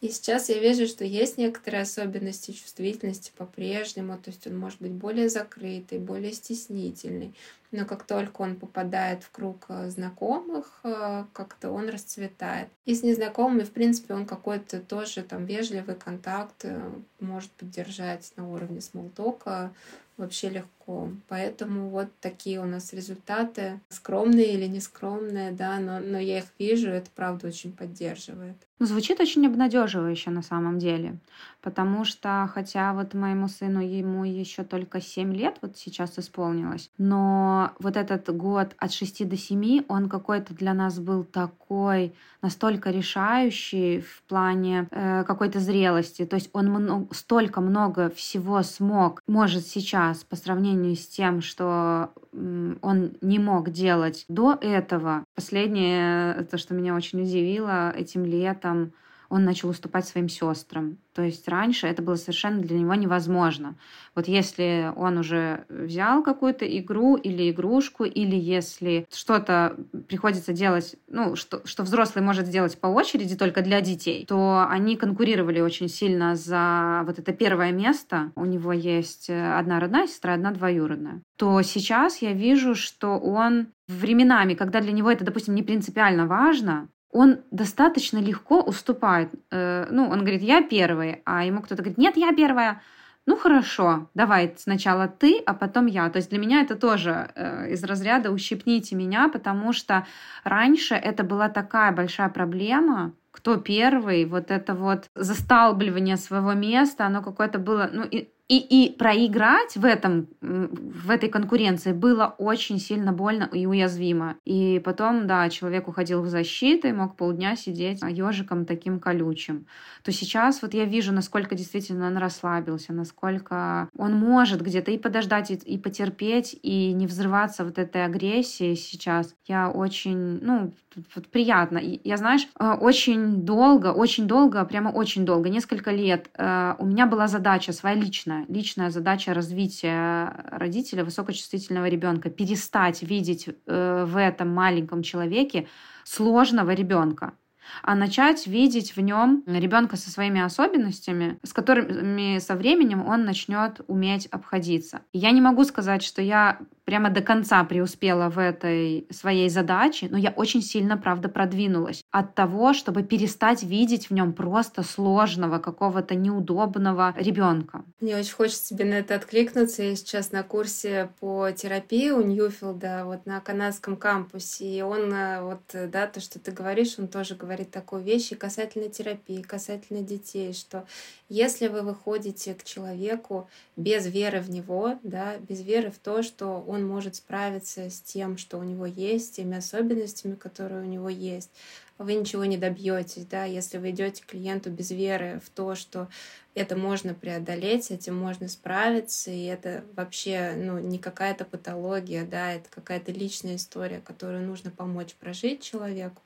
И сейчас я вижу, что есть некоторые особенности чувствительности по-прежнему, то есть он может быть более закрытый, более стеснительный, но как только он попадает в круг знакомых, как-то он расцветает. И с незнакомыми, в принципе, он какой-то тоже там вежливый контакт может поддержать на уровне смолтока вообще легко. Поэтому вот такие у нас результаты. Скромные или нескромные, да, но я их вижу, это правда очень поддерживает. Ну, звучит очень обнадеживающе на самом деле, потому что, хотя вот моему сыну, ему еще только 7 лет, вот сейчас исполнилось, но вот этот год от 6 до 7, он какой-то для нас был такой, настолько решающий в плане какой-то зрелости, то есть он столько много всего смог, может сейчас по сравнению с тем, что он не мог делать до этого. Последнее, то, что меня очень удивило этим летом, он начал уступать своим сестрам. То есть раньше это было совершенно для него невозможно. Вот если он уже взял какую-то игру или игрушку, или если что-то приходится делать, ну, что взрослый может сделать по очереди только для детей, то они конкурировали очень сильно за вот это первое место. У него есть одна родная сестра, одна двоюродная. То сейчас я вижу, что он временами, когда для него это, допустим, не принципиально важно, он достаточно легко уступает. Ну, он говорит, я первый, а ему кто-то говорит, нет, я первая. Ну, хорошо, давай сначала ты, а потом я. То есть для меня это тоже из разряда «ущипните меня», потому что раньше это была такая большая проблема, кто первый, вот это вот засталбливание своего места, оно какое-то было... Ну, и проиграть в этой конкуренции было очень сильно больно и уязвимо. И потом, да, человек уходил в защиту и мог полдня сидеть ежиком таким колючим. То сейчас вот я вижу, насколько действительно он расслабился, насколько он может где-то и подождать, и потерпеть, и не взрываться вот этой агрессией сейчас. Я очень, приятно. Я, знаешь, очень долго, несколько лет у меня была задача своя личная задача развития родителя высокочувствительного ребенка — перестать видеть в этом маленьком человеке сложного ребенка, а начать видеть в нем ребенка со своими особенностями, с которыми со временем он начнет уметь обходиться. Я не могу сказать, что я прямо до конца преуспела в этой своей задаче, но я очень сильно, правда, продвинулась от того, чтобы перестать видеть в нем просто сложного, какого-то неудобного ребенка. Мне очень хочется тебе на это откликнуться. Я сейчас на курсе по терапии у Ньюфелда вот на канадском кампусе, и он, то, что ты говоришь, он тоже говорит такую вещь и касательно терапии, и касательно детей, что если вы выходите к человеку без веры в него, да, без веры в то, что он может справиться с тем, что у него есть, с теми особенностями, которые у него есть, вы ничего не добьетесь, да, если вы идете к клиенту без веры в то, что это можно преодолеть, этим можно справиться, и это вообще, не какая-то патология, да, это какая-то личная история, которую нужно помочь прожить человеку,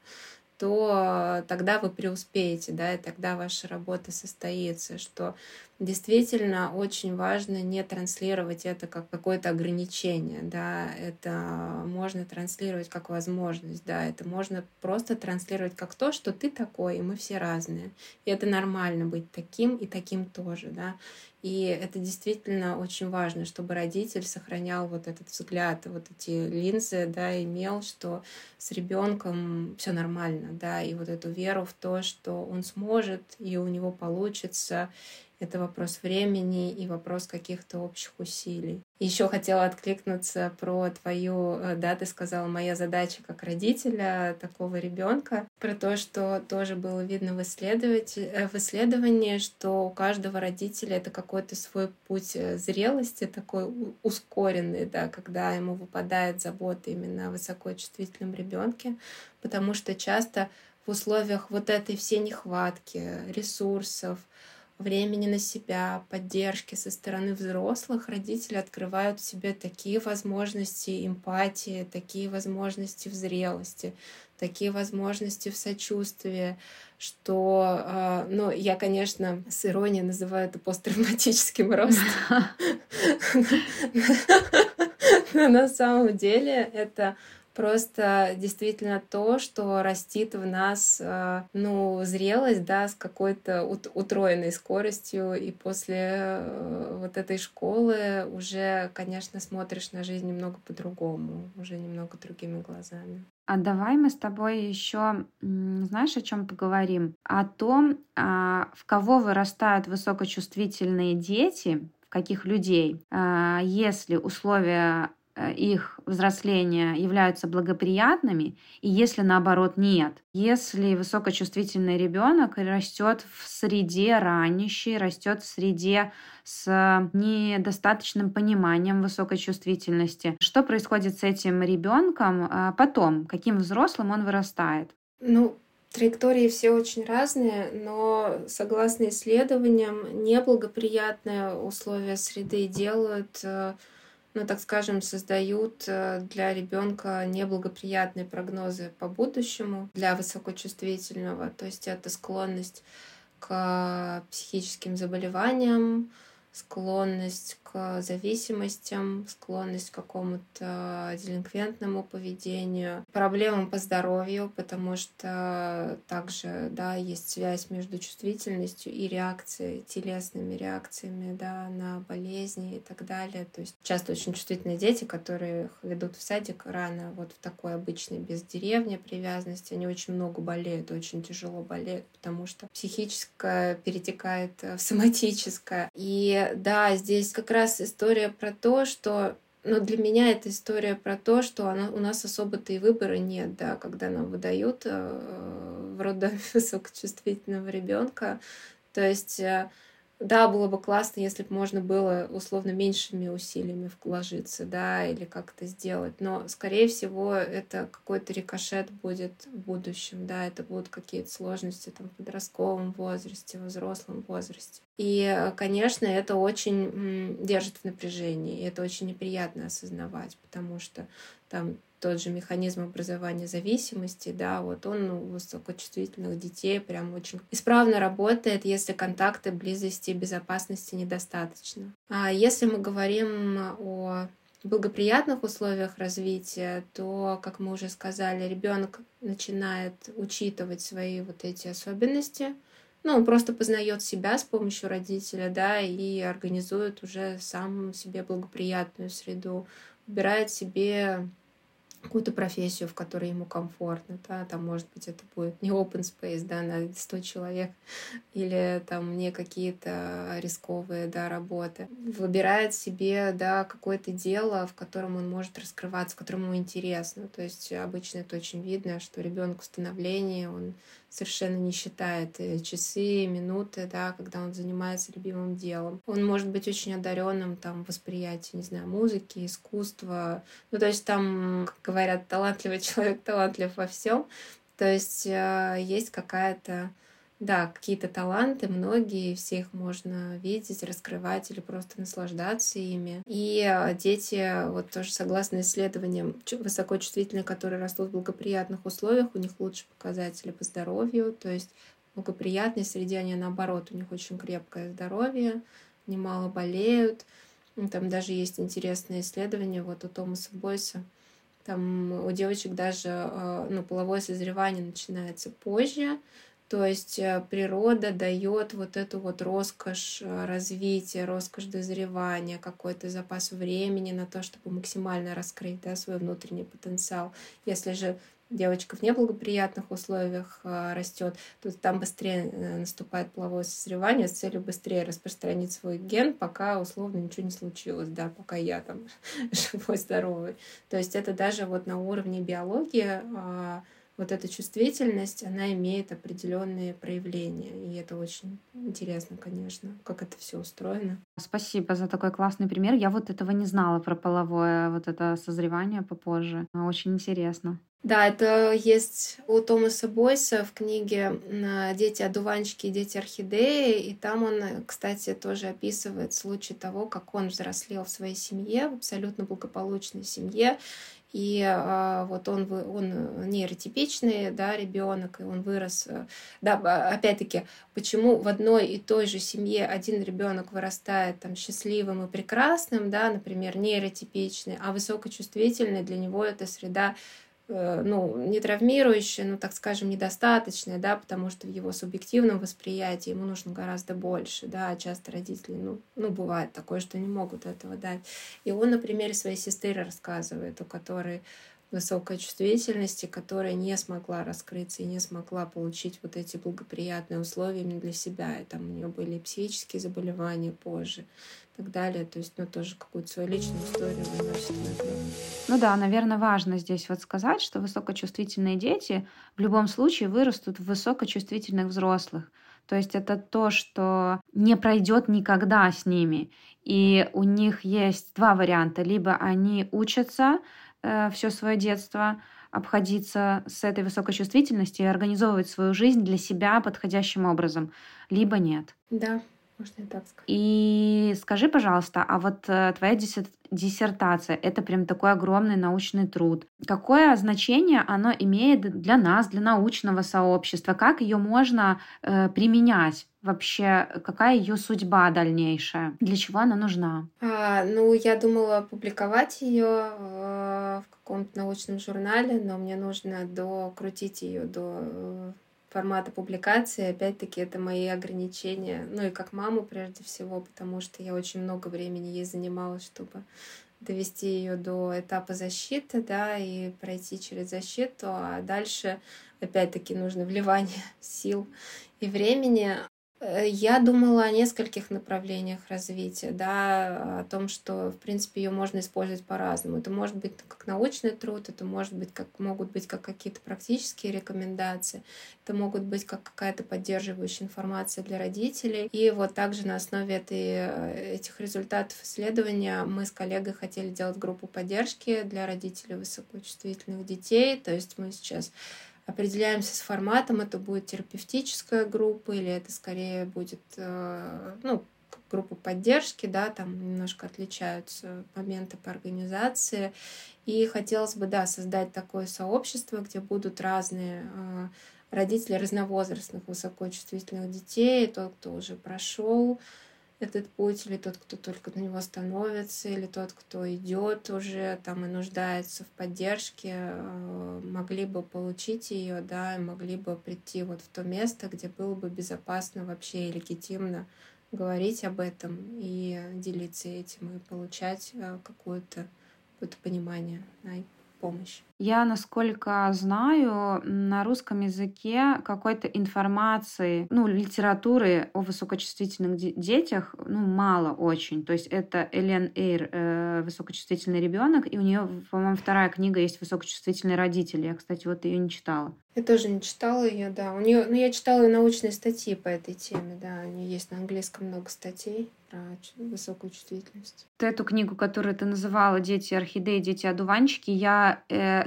то тогда вы преуспеете, да, и тогда ваша работа состоится, что действительно очень важно не транслировать это как какое-то ограничение, да, это можно транслировать как возможность, да, это можно просто транслировать как то, что ты такой, и мы все разные, и это нормально быть таким и таким тоже, да, и это действительно очень важно, чтобы родитель сохранял вот этот взгляд, вот эти линзы, да, имел, что с ребенком все нормально, да, и вот эту веру в то, что он сможет и у него получится. Это вопрос времени и вопрос каких-то общих усилий. Еще хотела откликнуться про твою, да, ты сказала, моя задача как родителя такого ребенка, про то, что тоже было видно в исследовании, что у каждого родителя это какой-то свой путь зрелости, такой ускоренный, да, когда ему выпадает забота именно о высокочувствительном ребенке, потому что часто в условиях вот этой всей нехватки ресурсов, времени на себя, поддержки со стороны взрослых, родители открывают в себе такие возможности эмпатии, такие возможности в зрелости, такие возможности в сочувствии, что, я, конечно, с иронией называю это посттравматическим ростом. Но на самом деле это... Просто действительно то, что растит в нас, зрелость, да, с какой-то утроенной скоростью. И после вот этой школы уже, конечно, смотришь на жизнь немного по-другому, уже немного другими глазами. А давай мы с тобой еще, знаешь, о чем поговорим? О том, в кого вырастают высокочувствительные дети, в каких людей, если условия их взросления являются благоприятными, и если наоборот нет. Если высокочувствительный ребенок растет в среде ранящей, растет в среде с недостаточным пониманием высокочувствительности, что происходит с этим ребенком потом, каким взрослым он вырастает? Траектории все очень разные, но, согласно исследованиям, неблагоприятные условия среды делают ну, так скажем, создают для ребенка неблагоприятные прогнозы по будущему для высокочувствительного. То есть это склонность к психическим заболеваниям, склонность к зависимостям, склонность к какому-то делинквентному поведению, проблемам по здоровью, потому что также, да, есть связь между чувствительностью и реакцией, телесными реакциями, да, на болезни и так далее. То есть часто очень чувствительные дети, которые ведут в садик рано, вот в такой обычной бездеревне привязанности, они очень много болеют, очень тяжело болеют, потому что психическое перетекает в соматическое. И да, здесь как раз история про то, что... Но для меня это история про то, что у нас особо-то и выбора нет, да, когда нам выдают в роддоме высокочувствительного ребенка. То есть, да, было бы классно, если бы можно было условно меньшими усилиями вложиться, да, или как-то сделать. Но, скорее всего, это какой-то рикошет будет в будущем, да, это будут какие-то сложности там, в подростковом возрасте, в взрослом возрасте. И, конечно, это очень держит в напряжении, и это очень неприятно осознавать, потому что там тот же механизм образования зависимости, да, вот он у высокочувствительных детей прям очень исправно работает, если контакта, близости, безопасности недостаточно. А если мы говорим о благоприятных условиях развития, то, как мы уже сказали, ребенок начинает учитывать свои вот эти особенности. Ну, он просто познает себя с помощью родителя, да, и организует уже сам себе благоприятную среду, выбирает себе какую-то профессию, в которой ему комфортно, да, там, может быть, это будет не open space, да, на 100 человек, или там не какие-то рисковые, да, работы. Выбирает себе, да, какое-то дело, в котором он может раскрываться, в котором ему интересно, то есть обычно это очень видно, что ребенок в становлении, он совершенно не считает часы, минуты, да, когда он занимается любимым делом. Он может быть очень одаренным там в восприятии, не знаю, музыки, искусства, ну, то есть там, как говорят, талантливый человек талантлив во всем. То есть есть какая-то, да, какие-то таланты, многие, все их можно видеть, раскрывать или просто наслаждаться ими. И дети, вот тоже согласно исследованиям, высокочувствительные, которые растут в благоприятных условиях, у них лучше показатели по здоровью, то есть в благоприятной среде они, наоборот, у них очень крепкое здоровье, они мало болеют. Там даже есть интересное исследование вот у Томаса Бойса. Там у девочек даже, ну, половое созревание начинается позже, то есть природа дает вот эту вот роскошь развития, роскошь дозревания, какой-то запас времени на то, чтобы максимально раскрыть, да, свой внутренний потенциал. Если же девочка в неблагоприятных условиях растет, то там быстрее наступает половое созревание с целью быстрее распространить свой ген, пока условно ничего не случилось, да, пока я там живой, здоровый. То есть это даже вот на уровне биологии вот эта чувствительность, она имеет определенные проявления. И это очень интересно, конечно, как это все устроено. Спасибо за такой классный пример. Я вот этого не знала про половое вот это созревание попозже. Очень интересно. Да, это есть у Томаса Бойса в книге «Дети-одуванчики и дети-орхидеи». И там он, кстати, тоже описывает случай того, как он взрослел в своей семье, в абсолютно благополучной семье. И вот он нейротипичный, да, ребенок, и он вырос. Да, опять-таки, почему в одной и той же семье один ребенок вырастает там счастливым и прекрасным, да, например, нейротипичный, а высокочувствительный для него эта среда, ну, не травмирующая, но, так скажем, недостаточная, да, потому что в его субъективном восприятии ему нужно гораздо больше, да, часто родители, ну, бывает такое, что не могут этого дать. И он на примере своей сестры рассказывает, у которой высокая чувствительность, которая не смогла раскрыться и не смогла получить вот эти благоприятные условия именно для себя. И там у нее были психические заболевания позже и так далее. То есть, ну, тоже какую-то свою личную историю выносит в это. Ну да, наверное, важно здесь вот сказать, что высокочувствительные дети в любом случае вырастут в высокочувствительных взрослых. То есть это то, что не пройдет никогда с ними. И у них есть два варианта. Либо они учатся все свое детство обходиться с этой высокочувствительностью и организовывать свою жизнь для себя подходящим образом, либо нет. Да, Можно и так сказать. И скажи, пожалуйста, а вот твоя диссертация — это прям такой огромный научный труд. Какое значение оно имеет для нас, для научного сообщества? Как ее можно применять? Вообще, какая ее судьба дальнейшая? Для чего она нужна? Я думала публиковать ее в каком-то научном журнале, но мне нужно докрутить ее до формата публикации. Опять-таки, это мои ограничения. Ну и как маму, прежде всего, потому что я очень много времени ей занималась, чтобы довести ее до этапа защиты, да, и пройти через защиту. А дальше, опять-таки, нужно вливание сил и времени. Я думала о нескольких направлениях развития, да, о том, что, в принципе, ее можно использовать по-разному. Это может быть как научный труд, это может быть как какие-то практические рекомендации, это могут быть как какая-то поддерживающая информация для родителей. И вот также на основе этих результатов исследования мы с коллегой хотели делать группу поддержки для родителей высокочувствительных детей. То есть мы сейчас определяемся с форматом, это будет терапевтическая группа или это скорее будет группа поддержки, да, там немножко отличаются моменты по организации. И хотелось бы, да, создать такое сообщество, где будут разные родители разновозрастных высокочувствительных детей, тот, кто уже прошел этот путь, или тот, кто только на него становится, или тот, кто идет уже там и нуждается в поддержке, могли бы получить ее, да, и могли бы прийти вот в то место, где было бы безопасно вообще и легитимно говорить об этом и делиться этим, и получать какое-то понимание, да, и помощь. Я, насколько знаю, на русском языке какой-то информации, литературы о высокочувствительных детях, мало очень. То есть это Элейн Эйрон «Высокочувствительный ребенок», и у нее, по-моему, вторая книга есть «Высокочувствительные родители». Я, кстати, вот ее не читала. Я тоже не читала ее, да. Я читала научные статьи по этой теме, да. У нее есть на английском много статей про высокую чувствительность. Эту книгу, которую ты называла «Дети-орхидеи, дети-одуванчики», я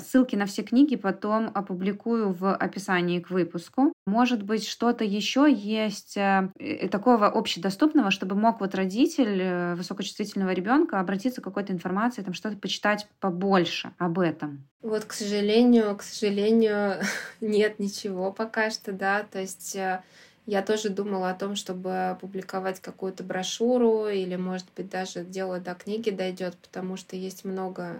ссылки на все книги потом опубликую в описании к выпуску. Может быть, что-то еще есть такого общедоступного, чтобы мог вот родитель высокочувствительного ребенка обратиться к какой-то информации, там что-то почитать побольше об этом. Вот, к сожалению, нет ничего пока что, да, то есть я тоже думала о том, чтобы опубликовать какую-то брошюру или, может быть, даже дело до книги дойдет, потому что есть много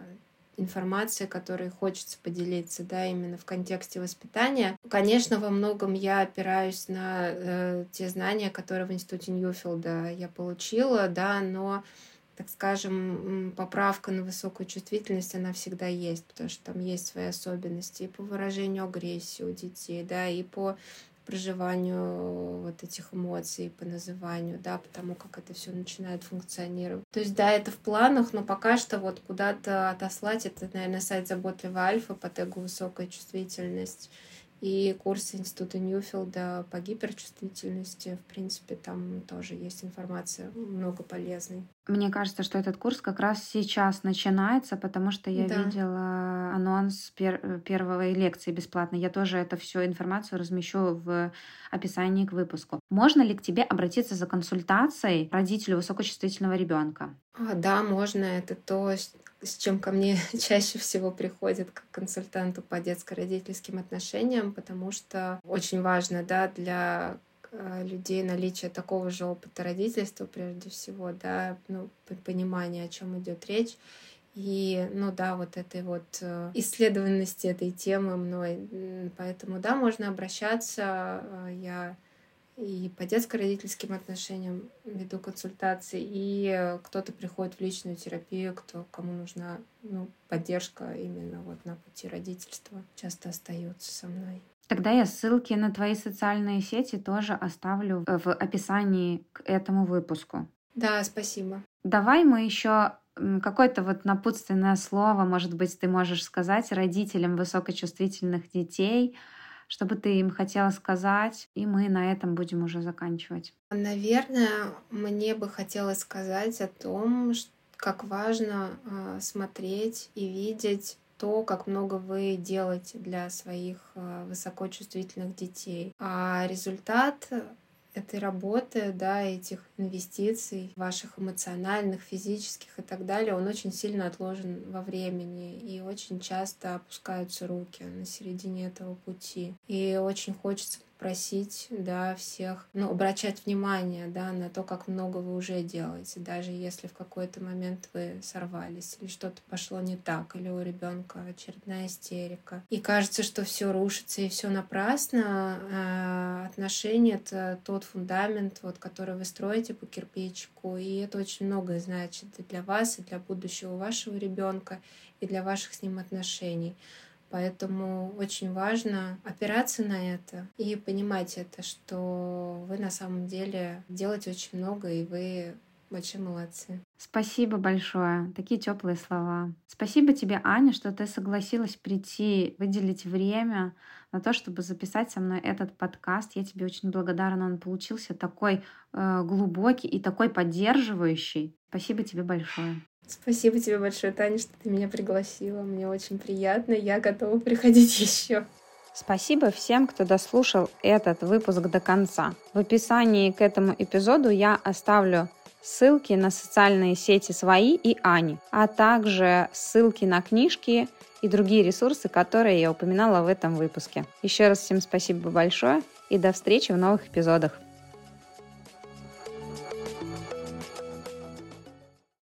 информации, которой хочется поделиться, да, именно в контексте воспитания. Конечно, во многом я опираюсь на те знания, которые в Институте Ньюфелда я получила, да, но, так скажем, поправка на высокую чувствительность, она всегда есть, потому что там есть свои особенности и по выражению агрессии у детей, да, и по проживанию вот этих эмоций, по называнию, да, потому как это все начинает функционировать. То есть, да, это в планах, но пока что вот куда-то отослать, это, наверное, сайт «Заботливая альфа» по тегу «Высокая чувствительность» и курсы Института Ньюфелда по гиперчувствительности. В принципе, там тоже есть информация много полезной. Мне кажется, что этот курс как раз сейчас начинается, потому что я видела анонс первой лекции бесплатной. Я тоже эту всю информацию размещу в описании к выпуску. Можно ли к тебе обратиться за консультацией родителю высокочувствительного ребенка? Да, можно. Это то, с чем ко мне чаще всего приходят как консультанту по детско-родительским отношениям, потому что очень важно, да, для людей наличие такого же опыта родительства, прежде всего, да, понимание, о чем идет речь. И, вот этой вот исследованности этой темы мной. Поэтому, да, можно обращаться. Я и по детско-родительским отношениям веду консультации, и кто-то приходит в личную терапию, кому нужна поддержка именно вот на пути родительства, часто остаются со мной. Тогда я ссылки на твои социальные сети тоже оставлю в описании к этому выпуску. Да, спасибо. Давай мы еще какое-то вот напутственное слово, может быть, ты можешь сказать родителям высокочувствительных детей, что бы ты им хотела сказать, и мы на этом будем уже заканчивать. Наверное, мне бы хотелось сказать о том, как важно смотреть и видеть то, как много вы делаете для своих высокочувствительных детей. А результат этой работы, да, этих инвестиций, ваших эмоциональных, физических и так далее, он очень сильно отложен во времени, и очень часто опускаются руки на середине этого пути. И очень хочется просить, да, всех, ну, обращать внимание, да, на то, как много вы уже делаете, даже если в какой-то момент вы сорвались, или что-то пошло не так, или у ребенка очередная истерика. И кажется, что все рушится и все напрасно. Отношения — это тот фундамент, вот, который вы строите по кирпичику, и это очень многое значит и для вас, и для будущего вашего ребенка, и для ваших с ним отношений. Поэтому очень важно опираться на это и понимать это, что вы на самом деле делаете очень много, и вы большие молодцы. Спасибо большое. Такие теплые слова. Спасибо тебе, Аня, что ты согласилась прийти, выделить время на то, чтобы записать со мной этот подкаст. Я тебе очень благодарна. Он получился такой глубокий и такой поддерживающий. Спасибо тебе большое. Спасибо тебе большое, Таня, что ты меня пригласила. Мне очень приятно. Я готова приходить еще. Спасибо всем, кто дослушал этот выпуск до конца. В описании к этому эпизоду я оставлю ссылки на социальные сети свои и Ани, а также ссылки на книжки и другие ресурсы, которые я упоминала в этом выпуске. Еще раз всем спасибо большое и до встречи в новых эпизодах.